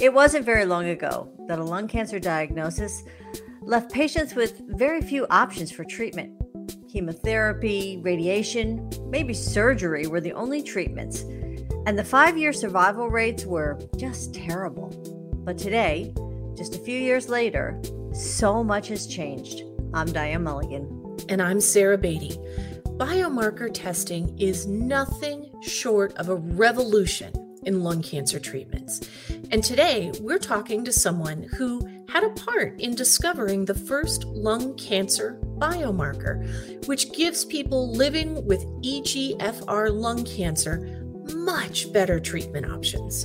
It wasn't very long ago that a lung cancer diagnosis left patients with very few options for treatment. Chemotherapy, radiation, maybe surgery were the only treatments, and the 5-year survival rates were just terrible. But today, just a few years later, so much has changed. I'm Diane Mulligan. And I'm Sarah Beatty. Biomarker testing is nothing short of a revolution in lung cancer treatments. And today, we're talking to someone who had a part in discovering the first lung cancer biomarker, which gives people living with EGFR lung cancer much better treatment options.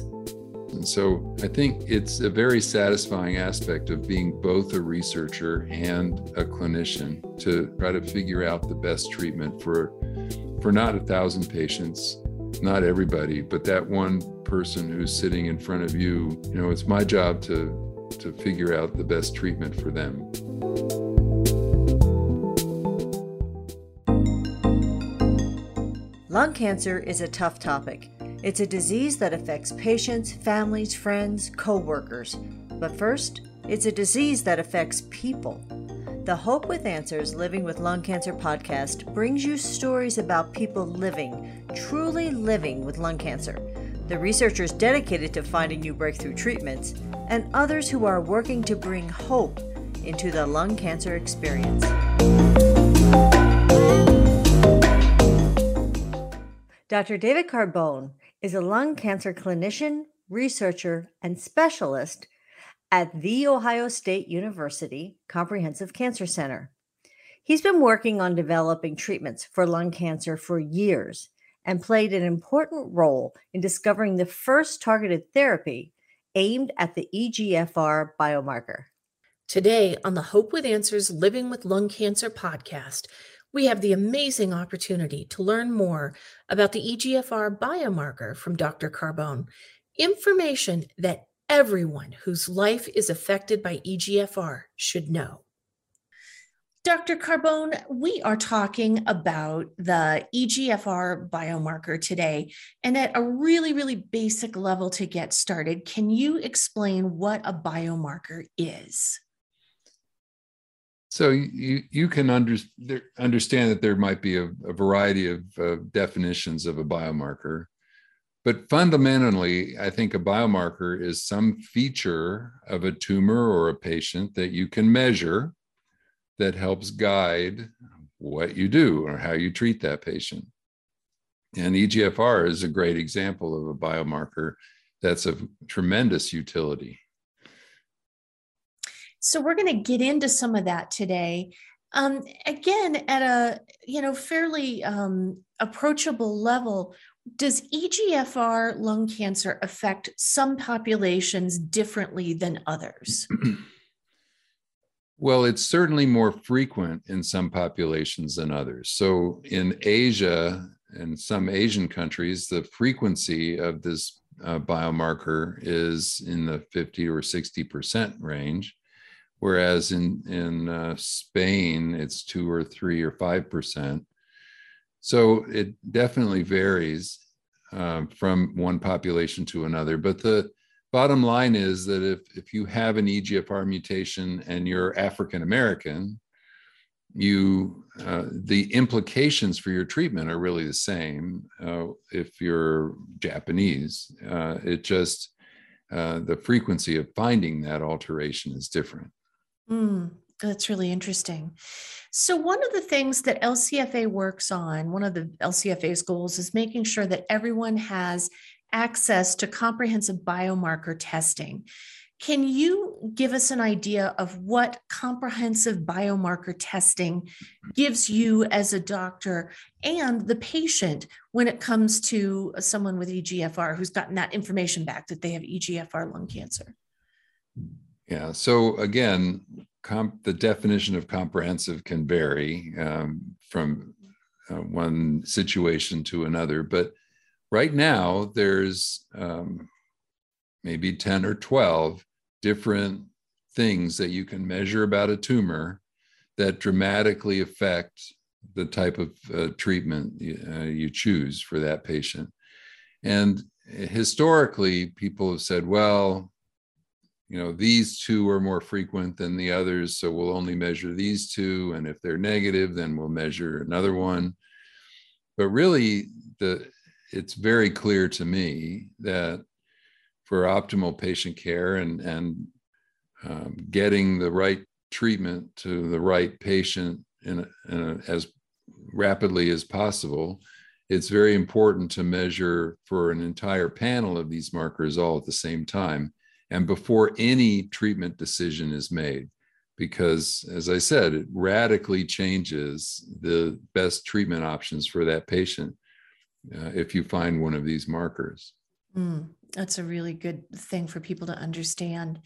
And so I think it's a very satisfying aspect of being both a researcher and a clinician to try to figure out the best treatment for not 1,000 patients, not everybody, but that one person who's sitting in front of you. You know, it's my job to figure out the best treatment for them. Lung cancer is a tough topic. It's a disease that affects patients, families, friends, co-workers. But first, it's a disease that affects people. The Hope with Answers Living with Lung Cancer podcast brings you stories about people living, truly living with lung cancer. The researchers dedicated to finding new breakthrough treatments, and others who are working to bring hope into the lung cancer experience. Dr. David Carbone is a lung cancer clinician, researcher, and specialist at the Ohio State University Comprehensive Cancer Center. He's been working on developing treatments for lung cancer for years and played an important role in discovering the first targeted therapy aimed at the EGFR biomarker. Today on the Hope with Answers Living with Lung Cancer podcast, we have the amazing opportunity to learn more about the EGFR biomarker from Dr. Carbone, information that everyone whose life is affected by EGFR should know. Dr. Carbone, we are talking about the EGFR biomarker today, and at a really, really basic level to get started, can you explain what a biomarker is? So you can understand that there might be a variety of definitions of a biomarker, but fundamentally, I think a biomarker is some feature of a tumor or a patient that you can measure that helps guide what you do or how you treat that patient. And EGFR is a great example of a biomarker that's of tremendous utility. So we're going to get into some of that today. Again, at a fairly approachable level, does EGFR lung cancer affect some populations differently than others? Well, it's certainly more frequent in some populations than others. So in Asia and some Asian countries, the frequency of this biomarker is in the 50 or 60% range, whereas in Spain, it's 2 or 3 or 5%. So it definitely varies from one population to another. But the bottom line is that if you have an EGFR mutation and you're African-American, the implications for your treatment are really the same. If you're Japanese, the frequency of finding that alteration is different. That's really interesting. So one of the things that LCFA works on, one of the LCFA's goals is making sure that everyone has access to comprehensive biomarker testing. Can you give us an idea of what comprehensive biomarker testing gives you as a doctor and the patient when it comes to someone with EGFR who's gotten that information back that they have EGFR lung cancer? Yeah, so again, the definition of comprehensive can vary from one situation to another, but right now, there's maybe 10 or 12 different things that you can measure about a tumor that dramatically affect the type of treatment you choose for that patient. And historically, people have said, well, you know, these two are more frequent than the others, so we'll only measure these two, and if they're negative, then we'll measure another one. But really, it's very clear to me that for optimal patient care and getting the right treatment to the right patient as rapidly as possible, it's very important to measure for an entire panel of these markers all at the same time and before any treatment decision is made, because, as I said, it radically changes the best treatment options for that patient if you find one of these markers. That's a really good thing for people to understand.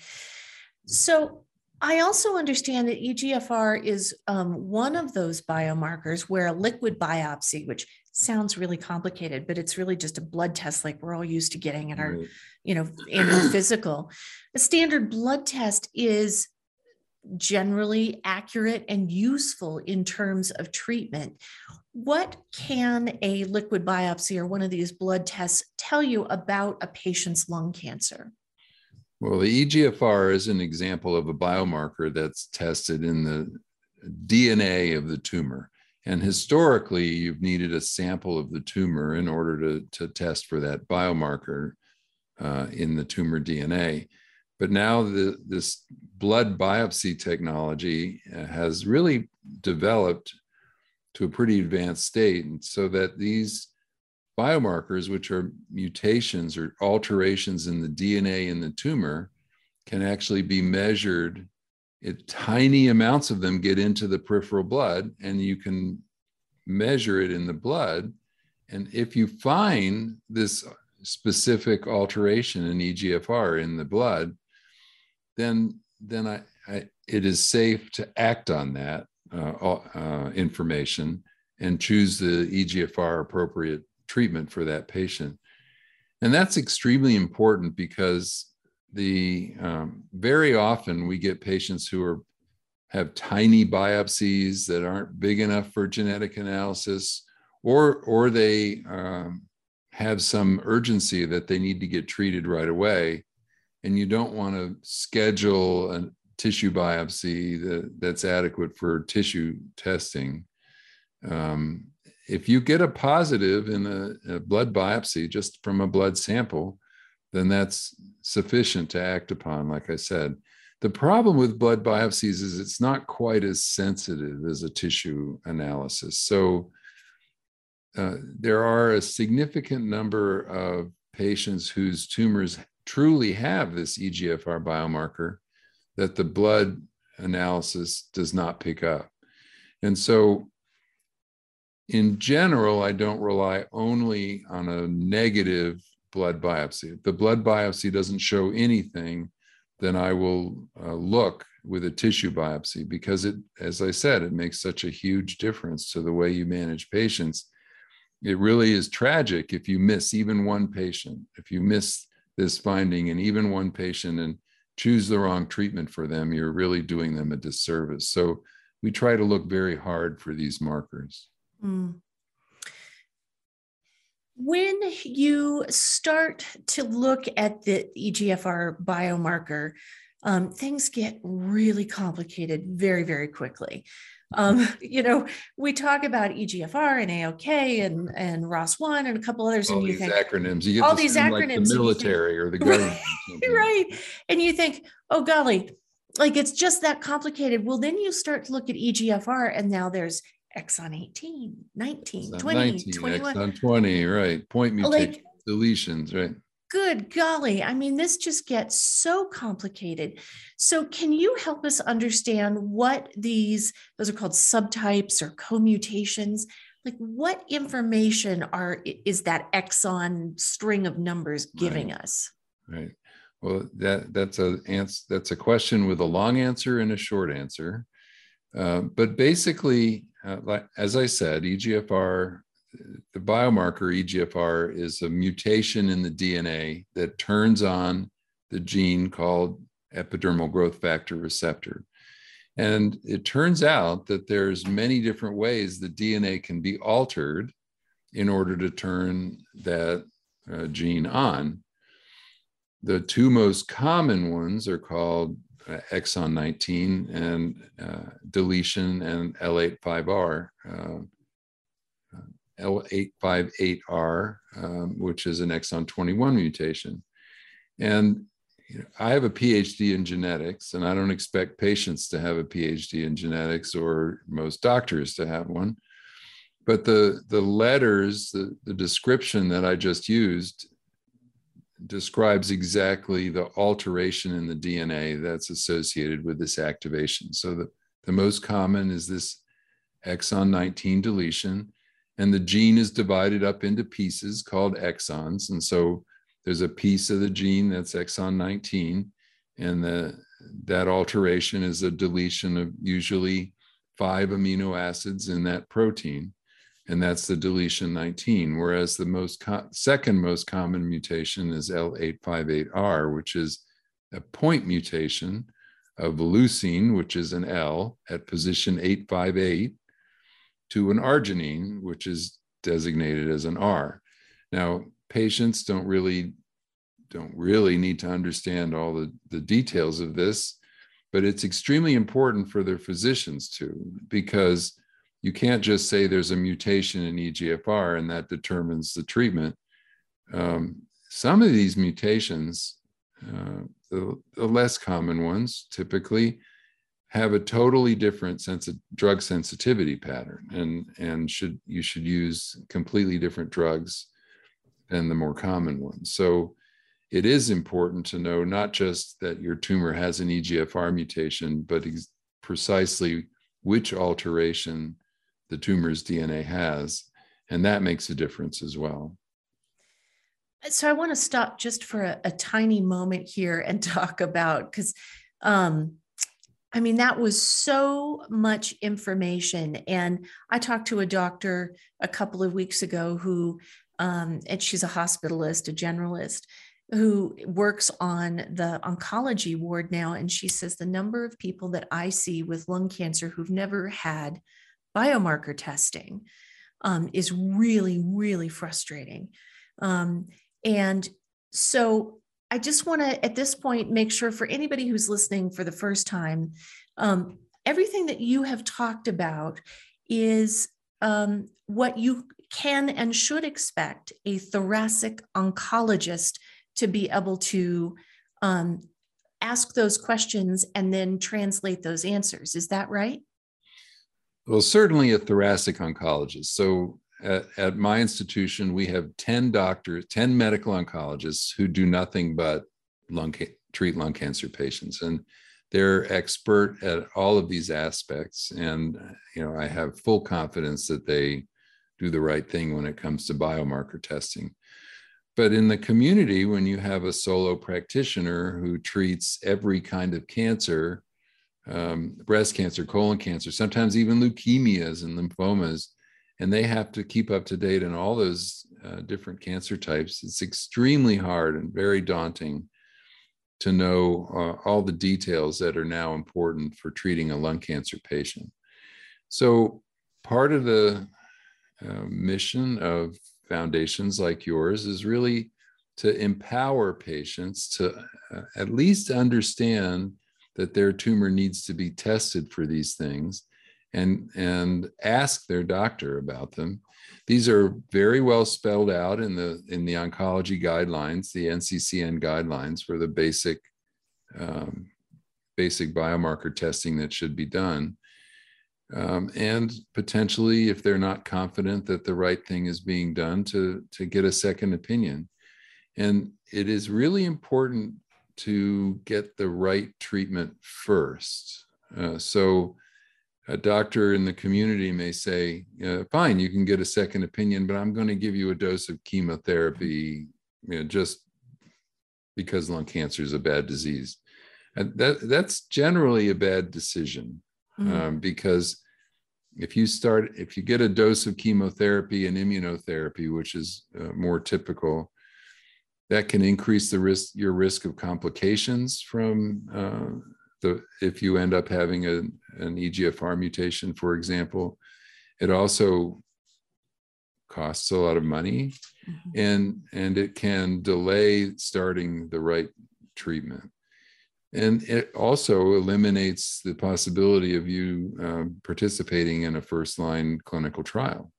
So I also understand that EGFR is one of those biomarkers where a liquid biopsy, which sounds really complicated, but it's really just a blood test like we're all used to getting at our, you know, annual physical. A standard blood test is generally accurate and useful in terms of treatment. What can a liquid biopsy or one of these blood tests tell you about a patient's lung cancer? Well, the EGFR is an example of a biomarker that's tested in the DNA of the tumor. And historically, you've needed a sample of the tumor in order to test for that biomarker in the tumor DNA. But now this blood biopsy technology has really developed to a pretty advanced state, and so that these biomarkers, which are mutations or alterations in the DNA in the tumor, can actually be measured. Tiny amounts of them get into the peripheral blood, and you can measure it in the blood. And if you find this specific alteration in EGFR in the blood, then it is safe to act on that information and choose the EGFR appropriate treatment for that patient. And that's extremely important because very often we get patients who have tiny biopsies that aren't big enough for genetic analysis, or they have some urgency that they need to get treated right away. And you don't want to schedule a tissue biopsy that's adequate for tissue testing. If you get a positive in a blood biopsy, just from a blood sample, then that's sufficient to act upon, like I said. The problem with blood biopsies is it's not quite as sensitive as a tissue analysis. So there are a significant number of patients whose tumors truly have this EGFR biomarker that the blood analysis does not pick up. And so, in general, I don't rely only on a negative blood biopsy. If the blood biopsy doesn't show anything, then I will look with a tissue biopsy, because it, as I said, it makes such a huge difference to the way you manage patients. It really is tragic if you miss even one patient, if you miss this finding in even one patient and choose the wrong treatment for them, you're really doing them a disservice. So we try to look very hard for these markers. When you start to look at the EGFR biomarker, things get really complicated very, very quickly. You know, we talk about EGFR and AOK and ROS1 and a couple others. All and you these think, acronyms. You get all these acronyms. Like the military or the government. Right. And you think, oh, golly, like it's just that complicated. Well, then you start to look at EGFR, and now there's exon 18, 19, exon 20, 19, 21. Exon 20, right. Point mutations, like, deletions, right? Good golly. I mean, this just gets so complicated. So can you help us understand what those are called subtypes or co-mutations? Like, what information is that exon string of numbers giving us? Right. Well, that's a question with a long answer and a short answer. But basically, as I said, EGFR, the biomarker EGFR, is a mutation in the DNA that turns on the gene called epidermal growth factor receptor. And it turns out that there's many different ways the DNA can be altered in order to turn that gene on. The two most common ones are called exon 19 and deletion and L858R. L858R, which is an exon 21 mutation. And you know, I have a PhD in genetics, and I don't expect patients to have a PhD in genetics or most doctors to have one. But the letters, the description that I just used describes exactly the alteration in the DNA that's associated with this activation. So the most common is this exon 19 deletion. And the gene is divided up into pieces called exons. And so there's a piece of the gene that's exon 19. And that alteration is a deletion of usually 5 amino acids in that protein. And that's the deletion 19. Whereas the second most common mutation is L858R, which is a point mutation of leucine, which is an L at position 858. To an arginine, which is designated as an R. Now, patients don't really need to understand all the details of this, but it's extremely important for their physicians too, because you can't just say there's a mutation in EGFR and that determines the treatment. Some of these mutations, the less common ones typically, have a totally different drug sensitivity pattern, and you should use completely different drugs than the more common ones. So it is important to know not just that your tumor has an EGFR mutation, but precisely which alteration the tumor's DNA has, and that makes a difference as well. So I want to stop just for a tiny moment here and talk about, because I mean, that was so much information. And I talked to a doctor a couple of weeks ago who, and she's a hospitalist, a generalist, who works on the oncology ward now. And she says, the number of people that I see with lung cancer who've never had biomarker testing is really, really frustrating. And so I just want to, at this point, make sure for anybody who's listening for the first time, everything that you have talked about is what you can and should expect a thoracic oncologist to be able to ask those questions and then translate those answers. Is that right? Well, certainly a thoracic oncologist. So at my institution, we have 10 doctors, 10 medical oncologists who do nothing but treat lung cancer patients. And they're expert at all of these aspects. And, you know, I have full confidence that they do the right thing when it comes to biomarker testing. But in the community, when you have a solo practitioner who treats every kind of cancer, breast cancer, colon cancer, sometimes even leukemias and lymphomas, and they have to keep up to date in all those different cancer types, it's extremely hard and very daunting to know all the details that are now important for treating a lung cancer patient. So part of the mission of foundations like yours is really to empower patients to at least understand that their tumor needs to be tested for these things, and ask their doctor about them. These are very well spelled out in the oncology guidelines, the NCCN guidelines for the basic biomarker testing that should be done. And potentially, if they're not confident that the right thing is being done, to get a second opinion. And it is really important to get the right treatment first. So a doctor in the community may say, fine, you can get a second opinion, but I'm going to give you a dose of chemotherapy, you know, just because lung cancer is a bad disease. And that's generally a bad decision, because if you get a dose of chemotherapy and immunotherapy, which is more typical, that can increase your risk of complications from if you end up having an EGFR mutation, for example. It also costs a lot of money, mm-hmm. and it can delay starting the right treatment. And it also eliminates the possibility of you participating in a first-line clinical trial.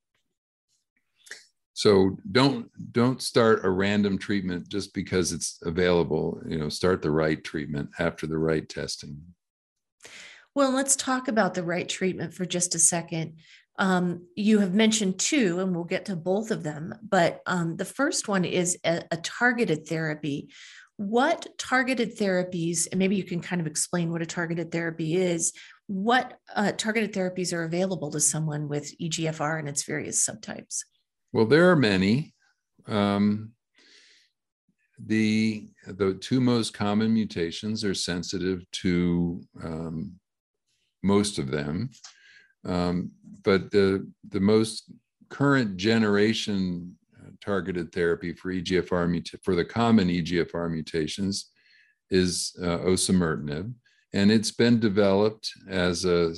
So don't start a random treatment just because it's available. You know, start the right treatment after the right testing. Well, let's talk about the right treatment for just a second. You have mentioned two, and we'll get to both of them. But the first one is a targeted therapy. What targeted therapies, and maybe you can kind of explain what a targeted therapy is, what targeted therapies are available to someone with EGFR and its various subtypes? Well, there are many. The two most common mutations are sensitive to most of them, but the most current generation targeted therapy for the common EGFR mutations is osimertinib, and it's been developed as a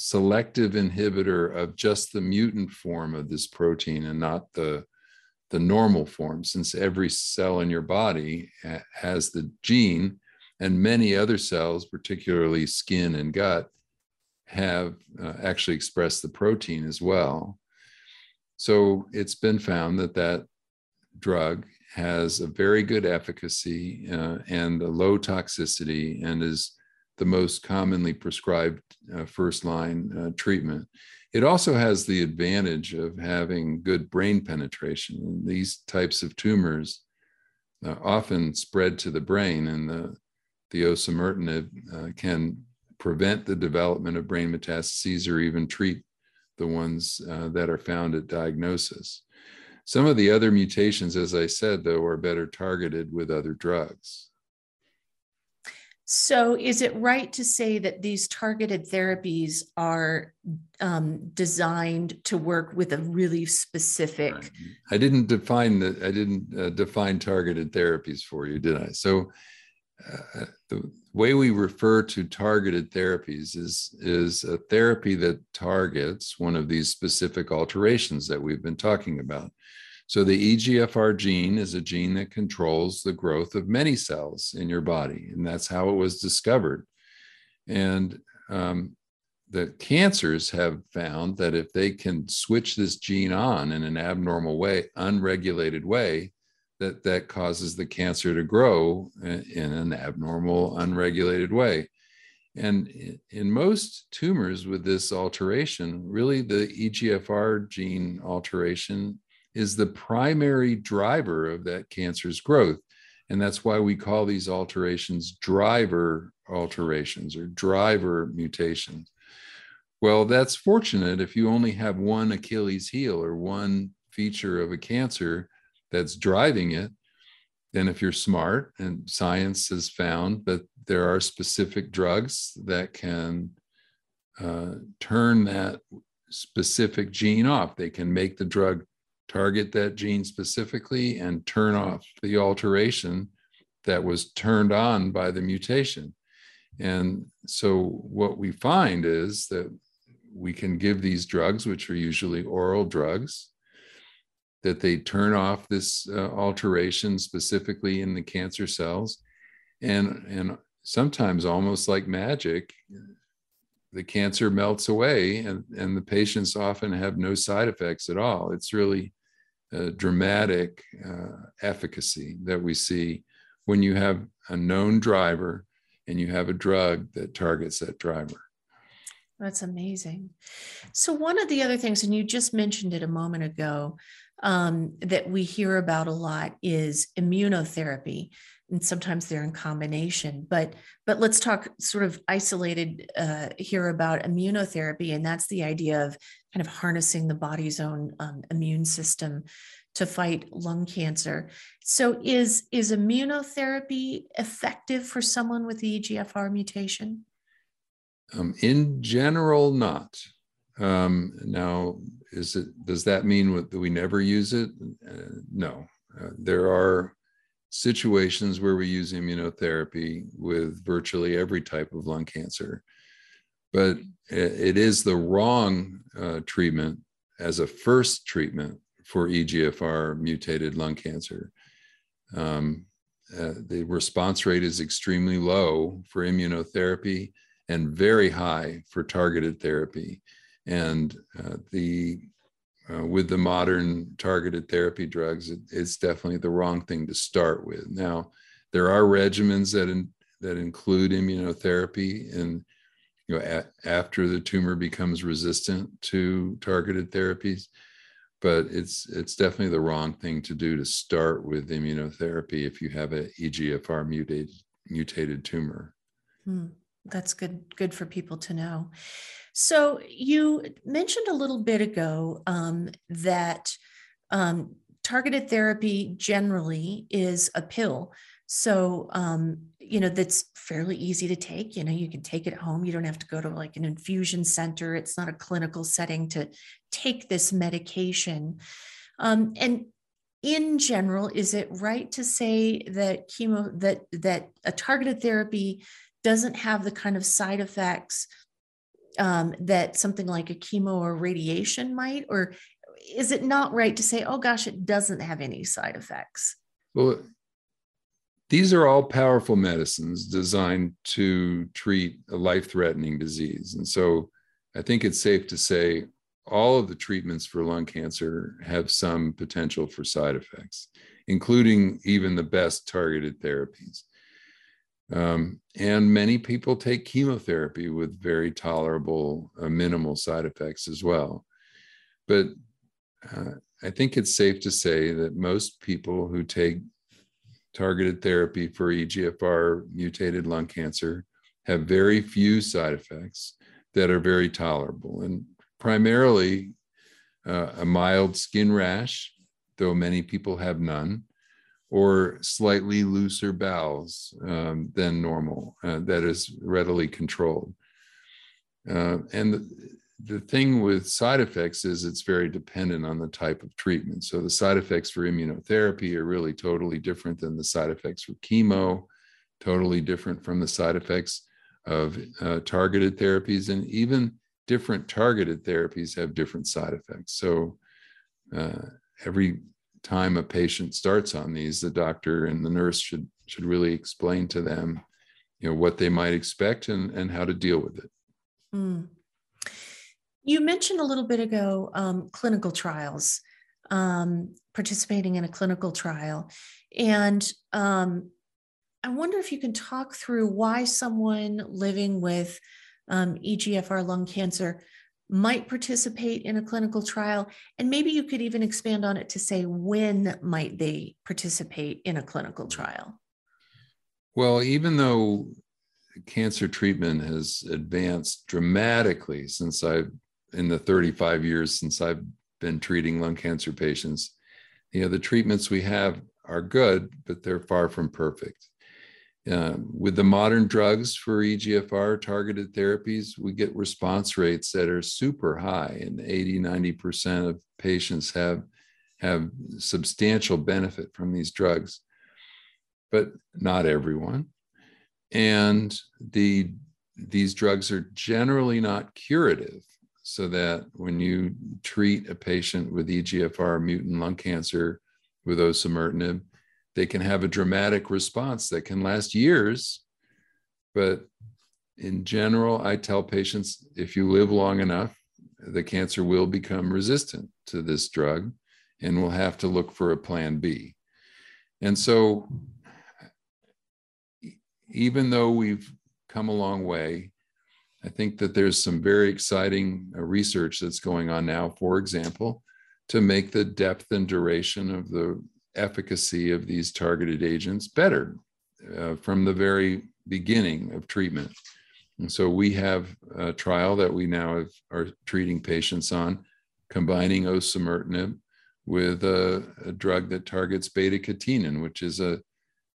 selective inhibitor of just the mutant form of this protein and not the normal form, since every cell in your body has the gene, and many other cells, particularly skin and gut, have actually expressed the protein as well. So it's been found that that drug has a very good efficacy and a low toxicity, and is the most commonly prescribed first-line treatment. It also has the advantage of having good brain penetration. These types of tumors often spread to the brain, and the osimertinib can prevent the development of brain metastases or even treat the ones that are found at diagnosis. Some of the other mutations, as I said, though, are better targeted with other drugs. So is it right to say that these targeted therapies are designed to work with a really specific... Right. I didn't define targeted therapies for you, did I? So the way we refer to targeted therapies is a therapy that targets one of these specific alterations that we've been talking about. So the EGFR gene is a gene that controls the growth of many cells in your body, and that's how it was discovered. And the cancers have found that if they can switch this gene on in an abnormal way, unregulated way, that causes the cancer to grow in an abnormal, unregulated way. And in most tumors with this alteration, really the EGFR gene alteration is the primary driver of that cancer's growth. And that's why we call these alterations driver alterations or driver mutations. Well, that's fortunate if you only have one Achilles heel or one feature of a cancer that's driving it. Then if you're smart, and science has found that there are specific drugs that can turn that specific gene off. They can make the drug target that gene specifically and turn off the alteration that was turned on by the mutation. And so what we find is that we can give these drugs, which are usually oral drugs, that they turn off this alteration specifically in the cancer cells. And sometimes, almost like magic, the cancer melts away, and the patients often have no side effects at all. It's really a dramatic efficacy that we see when you have a known driver and you have a drug that targets that driver. That's amazing. So one of the other things, and you just mentioned it a moment ago, that we hear about a lot is immunotherapy, and sometimes they're in combination, but let's talk sort of isolated here about immunotherapy, and that's the idea of kind of harnessing the body's own immune system to fight lung cancer. So is immunotherapy effective for someone with the EGFR mutation? In general, not. Now, does that mean that we never use it? No. There are situations where we use immunotherapy with virtually every type of lung cancer, but it is the wrong treatment as a first treatment for EGFR mutated lung cancer. The response rate is extremely low for immunotherapy and very high for targeted therapy. And with the modern targeted therapy drugs, it's definitely the wrong thing to start with. Now, there are regimens that include immunotherapy, and after the tumor becomes resistant to targeted therapies, but it's definitely the wrong thing to do to start with immunotherapy if you have an EGFR mutated tumor. That's good for people to know. So you mentioned a little bit ago that targeted therapy generally is a pill. So, that's fairly easy to take. You can take it home. You don't have to go to like an infusion center. It's not a clinical setting to take this medication. And in general, is it right to say that that a targeted therapy doesn't have the kind of side effects that something like a chemo or radiation might? Or is it not right to say, oh gosh, it doesn't have any side effects? Well, these are all powerful medicines designed to treat a life-threatening disease. And so I think it's safe to say all of the treatments for lung cancer have some potential for side effects, including even the best targeted therapies. And many people take chemotherapy with very tolerable, minimal side effects as well. But I think it's safe to say that most people who take targeted therapy for EGFR mutated lung cancer have very few side effects that are very tolerable, and primarily a mild skin rash, though many people have none, or slightly looser bowels than normal that is readily controlled. And the thing with side effects is it's very dependent on the type of treatment. So the side effects for immunotherapy are really totally different than the side effects for chemo, totally different from the side effects of targeted therapies, and even different targeted therapies have different side effects. So every time a patient starts on these, the doctor and the nurse should really explain to them, what they might expect and how to deal with it. You mentioned a little bit ago clinical trials, participating in a clinical trial. And I wonder if you can talk through why someone living with EGFR lung cancer might participate in a clinical trial. And maybe you could even expand on it to say, when might they participate in a clinical trial? Well, even though cancer treatment has advanced dramatically since in the 35 years since I've been treating lung cancer patients, the treatments we have are good, but they're far from perfect. With the modern drugs for EGFR targeted therapies, we get response rates that are super high, and 80–90% of patients have substantial benefit from these drugs, but not everyone. And these drugs are generally not curative, so that when you treat a patient with EGFR mutant lung cancer with osimertinib, they can have a dramatic response that can last years. But in general, I tell patients, if you live long enough, the cancer will become resistant to this drug and we'll have to look for a plan B. And so even though we've come a long way, I think that there's some very exciting research that's going on now, for example, to make the depth and duration of the efficacy of these targeted agents better from the very beginning of treatment. And so we have a trial that we now are treating patients on, combining osimertinib with a drug that targets beta-catenin, which is a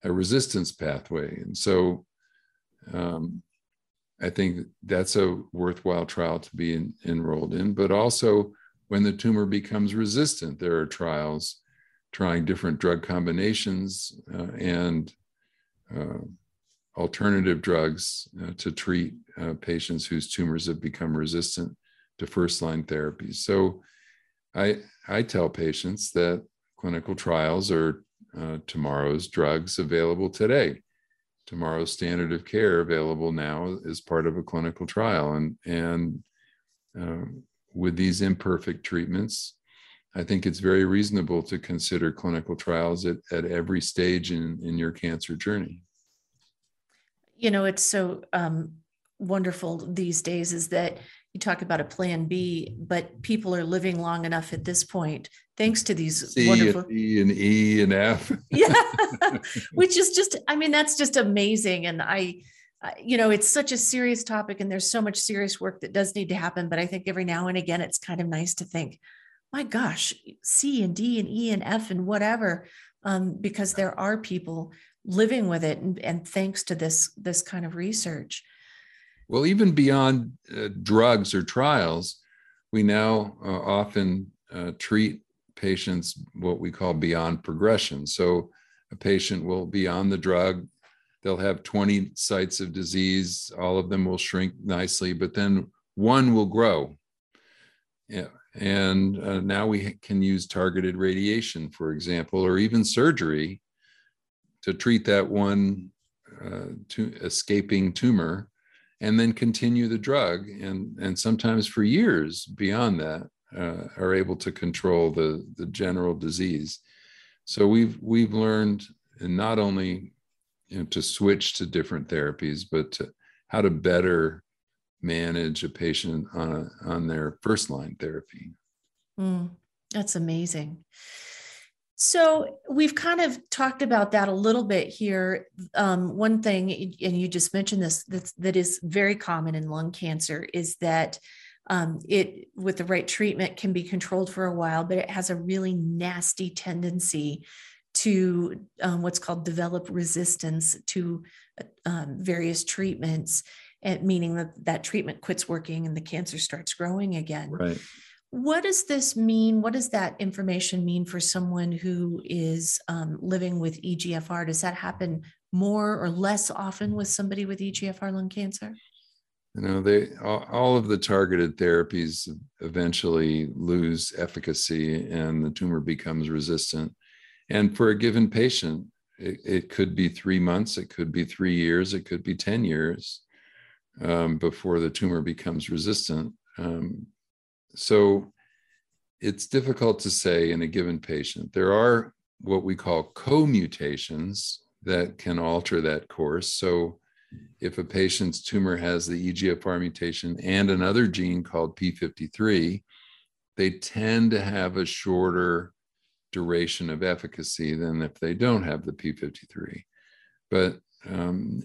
resistance pathway. And so I think that's a worthwhile trial to be enrolled in. But also, when the tumor becomes resistant, there are trials trying different drug combinations and alternative drugs to treat patients whose tumors have become resistant to first-line therapies. So I I tell patients that clinical trials are tomorrow's drugs available today. Tomorrow's standard of care available now is part of a clinical trial. And with these imperfect treatments, I think it's very reasonable to consider clinical trials at every stage in your cancer journey. You know, it's so wonderful these days is that you talk about a plan B, but people are living long enough at this point, thanks to these C wonderful and D and E and F. Yeah, which is just, I mean, that's just amazing. And you know, it's such a serious topic and there's so much serious work that does need to happen. But I think every now and again, it's kind of nice to think, my gosh, C and D and E and F and whatever, because there are people living with it. And thanks to this kind of research. Well, even beyond drugs or trials, we now often treat patients what we call beyond progression. So a patient will be on the drug, they'll have 20 sites of disease, all of them will shrink nicely, but then one will grow. Yeah. And now we can use targeted radiation, for example, or even surgery to treat that one escaping tumor, and then continue the drug, and sometimes for years beyond that, are able to control the general disease. So we've learned, and not only to switch to different therapies, but how to better manage a patient on their first line therapy. That's amazing. So we've kind of talked about that a little bit here. One thing, and you just mentioned this, that is very common in lung cancer is that it, with the right treatment, can be controlled for a while, but it has a really nasty tendency to what's called develop resistance to various treatments, meaning that treatment quits working and the cancer starts growing again. Right. What does this mean? What does that information mean for someone who is living with EGFR? Does that happen more or less often with somebody with EGFR lung cancer? You know, all of the targeted therapies eventually lose efficacy and the tumor becomes resistant. And for a given patient, it could be 3 months, it could be 3 years, it could be 10 years before the tumor becomes resistant. So it's difficult to say in a given patient. There are what we call co-mutations that can alter that course. So if a patient's tumor has the EGFR mutation and another gene called P53, they tend to have a shorter duration of efficacy than if they don't have the P53. But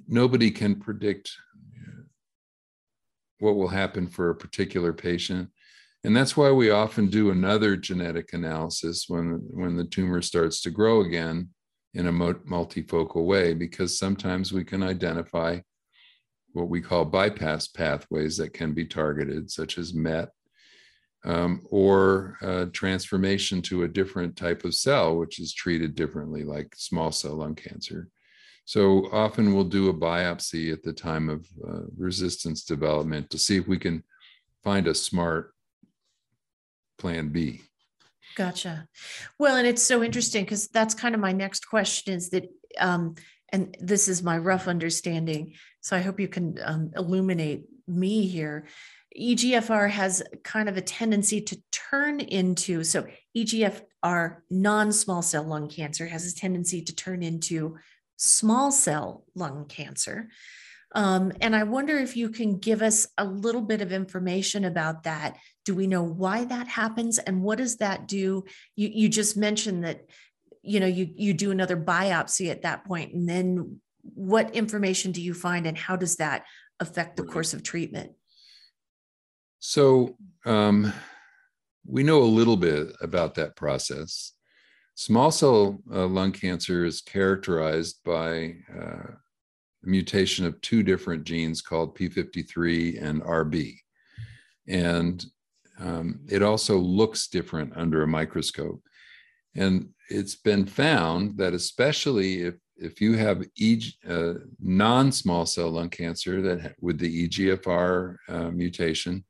nobody can predict what will happen for a particular patient. And that's why we often do another genetic analysis when the tumor starts to grow again in a multifocal way, because sometimes we can identify what we call bypass pathways that can be targeted, such as MET, or transformation to a different type of cell, which is treated differently, like small cell lung cancer. So often we'll do a biopsy at the time of resistance development to see if we can find a smart plan B. Gotcha. Well, and it's so interesting because that's kind of my next question is that, and this is my rough understanding, so I hope you can illuminate me here. EGFR has kind of a tendency to turn into, so EGFR non-small cell lung cancer has a tendency to turn into small cell lung cancer. And I wonder if you can give us a little bit of information about that. Do we know why that happens? And what does that do? You just mentioned that, you know, you do another biopsy at that point, and then what information do you find and how does that affect the course of treatment? So we know a little bit about that process. Small cell lung cancer is characterized by mutation of two different genes called P53 and RB. And it also looks different under a microscope. And it's been found that especially if you have non-small cell lung cancer that with the EGFR mutation,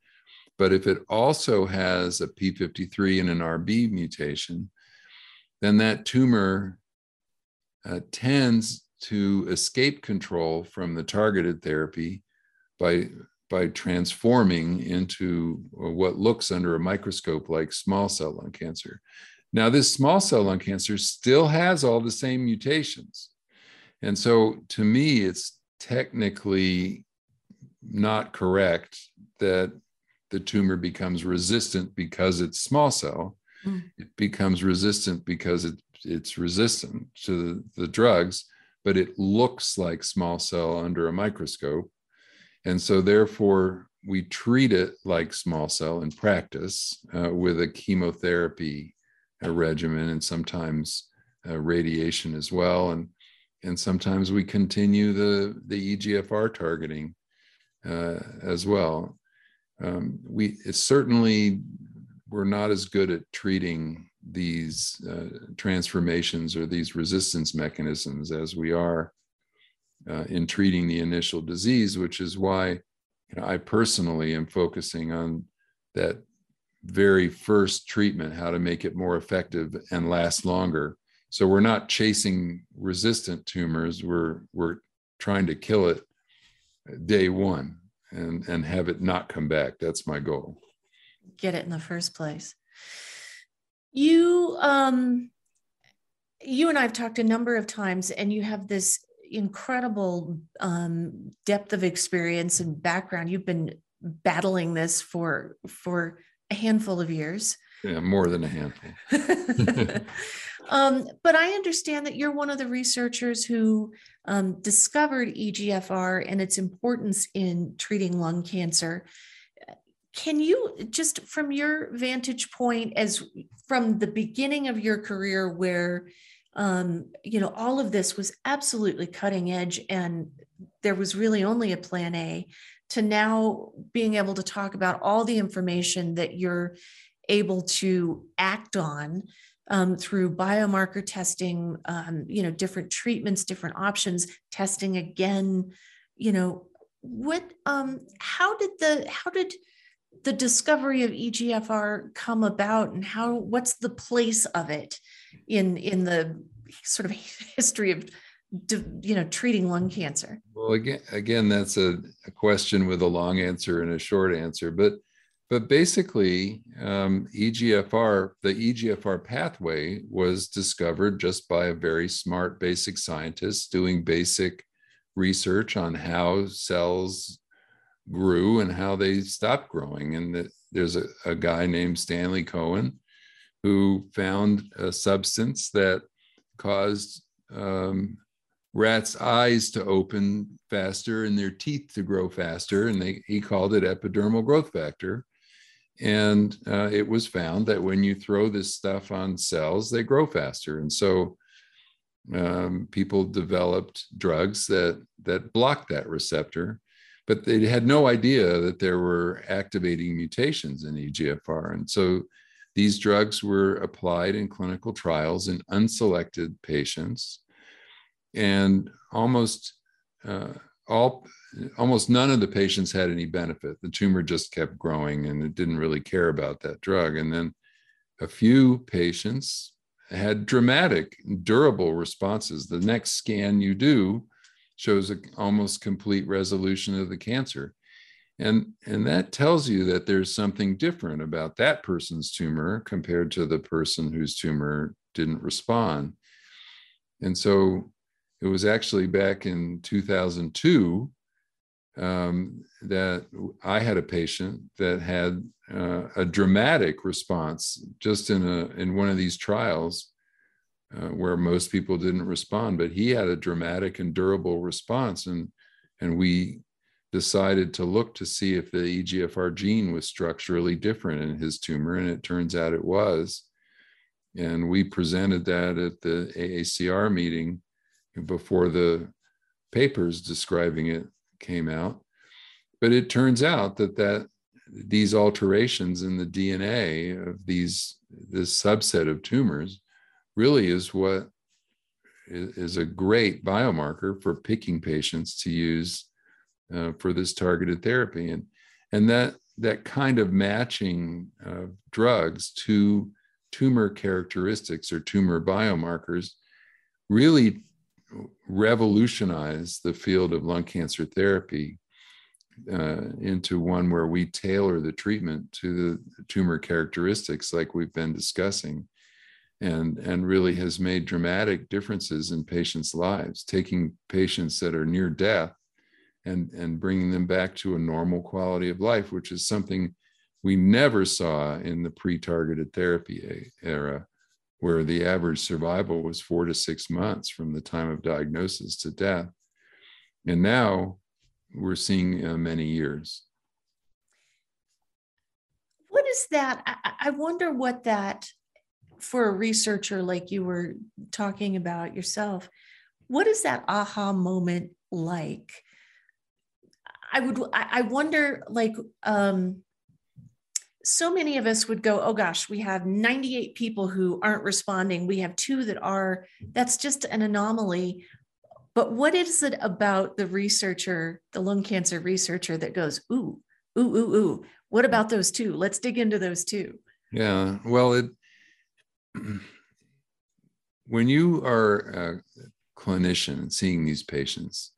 But if it also has a P53 and an RB mutation, then that tumor tends to escape control from the targeted therapy by transforming into what looks under a microscope like small cell lung cancer. Now, this small cell lung cancer still has all the same mutations. And so to me, it's technically not correct that the tumor becomes resistant because it's small cell. Mm. It becomes resistant because it's resistant to the drugs, but it looks like small cell under a microscope. And so therefore, we treat it like small cell in practice with a chemotherapy regimen, and sometimes radiation as well. And sometimes we continue the EGFR targeting as well. We're not as good at treating these transformations or these resistance mechanisms as we are in treating the initial disease, which is why I personally am focusing on that very first treatment, how to make it more effective and last longer. So we're not chasing resistant tumors, we're trying to kill it day one and have it not come back. That's my goal. Get it in the first place. You and I've talked a number of times, and you have this incredible depth of experience and background. You've been battling this for a handful of years. Yeah, more than a handful. But I understand that you're one of the researchers who discovered EGFR and its importance in treating lung cancer. Can you, just from your vantage point, as from the beginning of your career where, all of this was absolutely cutting edge and there was really only a plan A, to now being able to talk about all the information that you're able to act on through biomarker testing, different treatments, different options, testing again, how did the discovery of EGFR come about, and what's the place of it in the sort of history of treating lung cancer? Well, again, that's a question with a long answer and a short answer, but basically, the EGFR pathway was discovered just by a very smart basic scientist doing basic research on how cells grew and how they stopped growing. And there's a guy named Stanley Cohen who found a substance that caused rats' eyes to open faster and their teeth to grow faster. And he called it epidermal growth factor. And it was found that when you throw this stuff on cells, they grow faster. And so people developed drugs that blocked that receptor, but they had no idea that there were activating mutations in EGFR. And so these drugs were applied in clinical trials in unselected patients. And almost none of the patients had any benefit. The tumor just kept growing and it didn't really care about that drug. And then a few patients had dramatic, durable responses. The next scan you do shows an almost complete resolution of the cancer. And that tells you that there's something different about that person's tumor compared to the person whose tumor didn't respond. And so it was actually back in 2002 that I had a patient that had a dramatic response just in one of these trials where most people didn't respond, but he had a dramatic and durable response. And we decided to look to see if the EGFR gene was structurally different in his tumor. And it turns out it was. And we presented that at the AACR meeting before the papers describing it came out. But it turns out that these alterations in the DNA of this subset of tumors really is what is a great biomarker for picking patients to use for this targeted therapy. And that that kind of matching of drugs to tumor characteristics or tumor biomarkers really revolutionized the field of lung cancer therapy into one where we tailor the treatment to the tumor characteristics like we've been discussing, and really has made dramatic differences in patients' lives, taking patients that are near death and bringing them back to a normal quality of life, which is something we never saw in the pre-targeted therapy era, where the average survival was 4 to 6 months from the time of diagnosis to death. And now we're seeing many years. What is that? I wonder what that, for a researcher like you were talking about yourself, what is that aha moment like? I wonder, like, so many of us would go, oh gosh, we have 98 people who aren't responding. We have 2 that are. That's just an anomaly. But what is it about the researcher, the lung cancer researcher, that goes, ooh, ooh, ooh, ooh, what about those 2? Let's dig into those 2. Yeah, well, when you are a clinician and seeing these patients,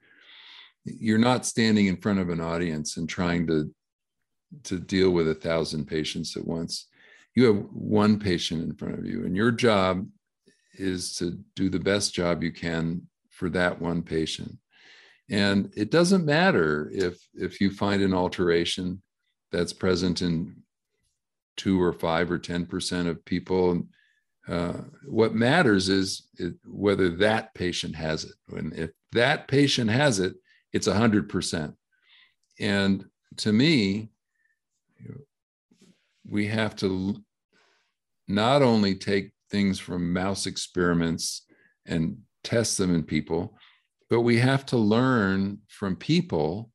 you're not standing in front of an audience and trying to deal with 1,000 patients at once. You have one patient in front of you, and your job is to do the best job you can for that one patient. And it doesn't matter if you find an alteration that's present in 2 or 5 or 10% of people. What matters is whether that patient has it. And if that patient has it, it's 100%. And to me, we have to not only take things from mouse experiments and test them in people, but we have to learn from people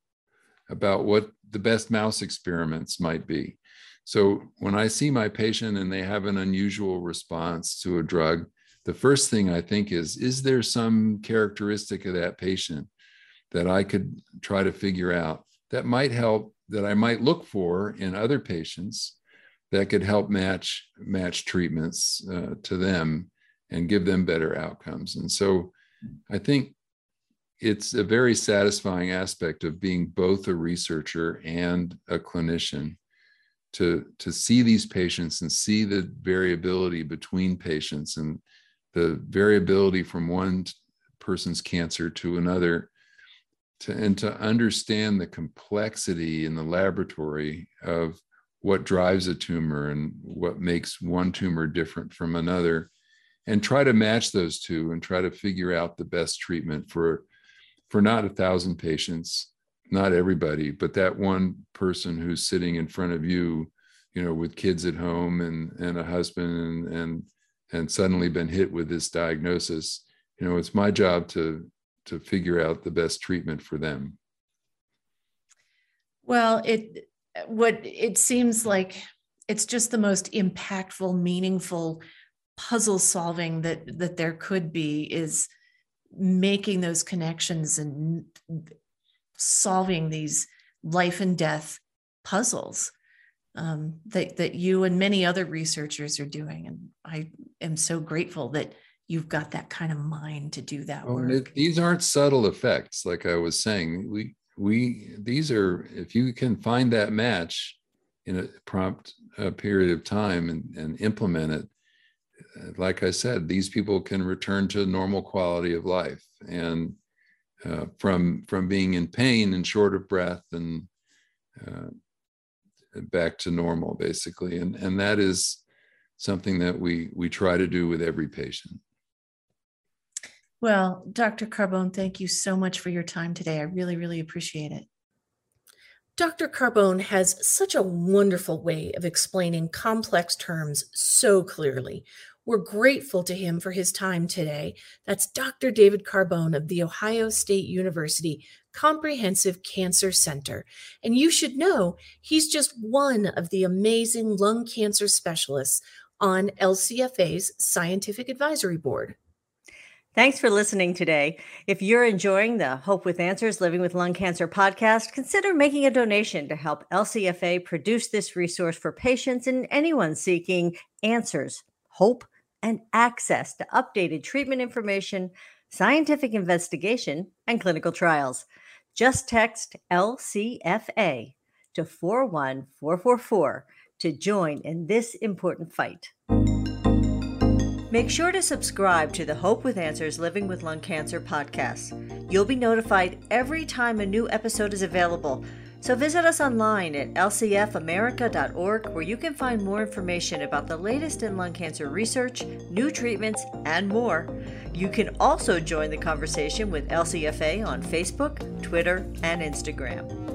about what the best mouse experiments might be. So when I see my patient and they have an unusual response to a drug, the first thing I think is there some characteristic of that patient that I could try to figure out that might help, that I might look for in other patients that could help match treatments to them and give them better outcomes? And so I think it's a very satisfying aspect of being both a researcher and a clinician to see these patients and see the variability between patients and the variability from one person's cancer to another, and to understand the complexity in the laboratory of what drives a tumor and what makes one tumor different from another, and try to match those 2 and try to figure out the best treatment for not 1,000 patients, not everybody, but that one person who's sitting in front of you, you know, with kids at home and a husband and suddenly been hit with this diagnosis. You know, it's my job to figure out the best treatment for them. Well, it seems like it's just the most impactful, meaningful puzzle solving that there could be, is making those connections and solving these life and death puzzles that you and many other researchers are doing. And I am so grateful that you've got that kind of mind to do that work. These aren't subtle effects, like I was saying. These are, if you can find that match in a prompt period of time and implement it, like I said, these people can return to normal quality of life, and from being in pain and short of breath and back to normal, basically. And that is something that we try to do with every patient. Well, Dr. Carbone, thank you so much for your time today. I really, really appreciate it. Dr. Carbone has such a wonderful way of explaining complex terms so clearly. We're grateful to him for his time today. That's Dr. David Carbone of The Ohio State University Comprehensive Cancer Center. And you should know he's just one of the amazing lung cancer specialists on LCFA's Scientific Advisory Board. Thanks for listening today. If you're enjoying the Hope with Answers Living with Lung Cancer podcast, consider making a donation to help LCFA produce this resource for patients and anyone seeking answers, hope, and access to updated treatment information, scientific investigation, and clinical trials. Just text LCFA to 41444 to join in this important fight. Make sure to subscribe to the Hope with Answers Living with Lung Cancer podcast. You'll be notified every time a new episode is available. So visit us online at lcfamerica.org, where you can find more information about the latest in lung cancer research, new treatments, and more. You can also join the conversation with LCFA on Facebook, Twitter, and Instagram.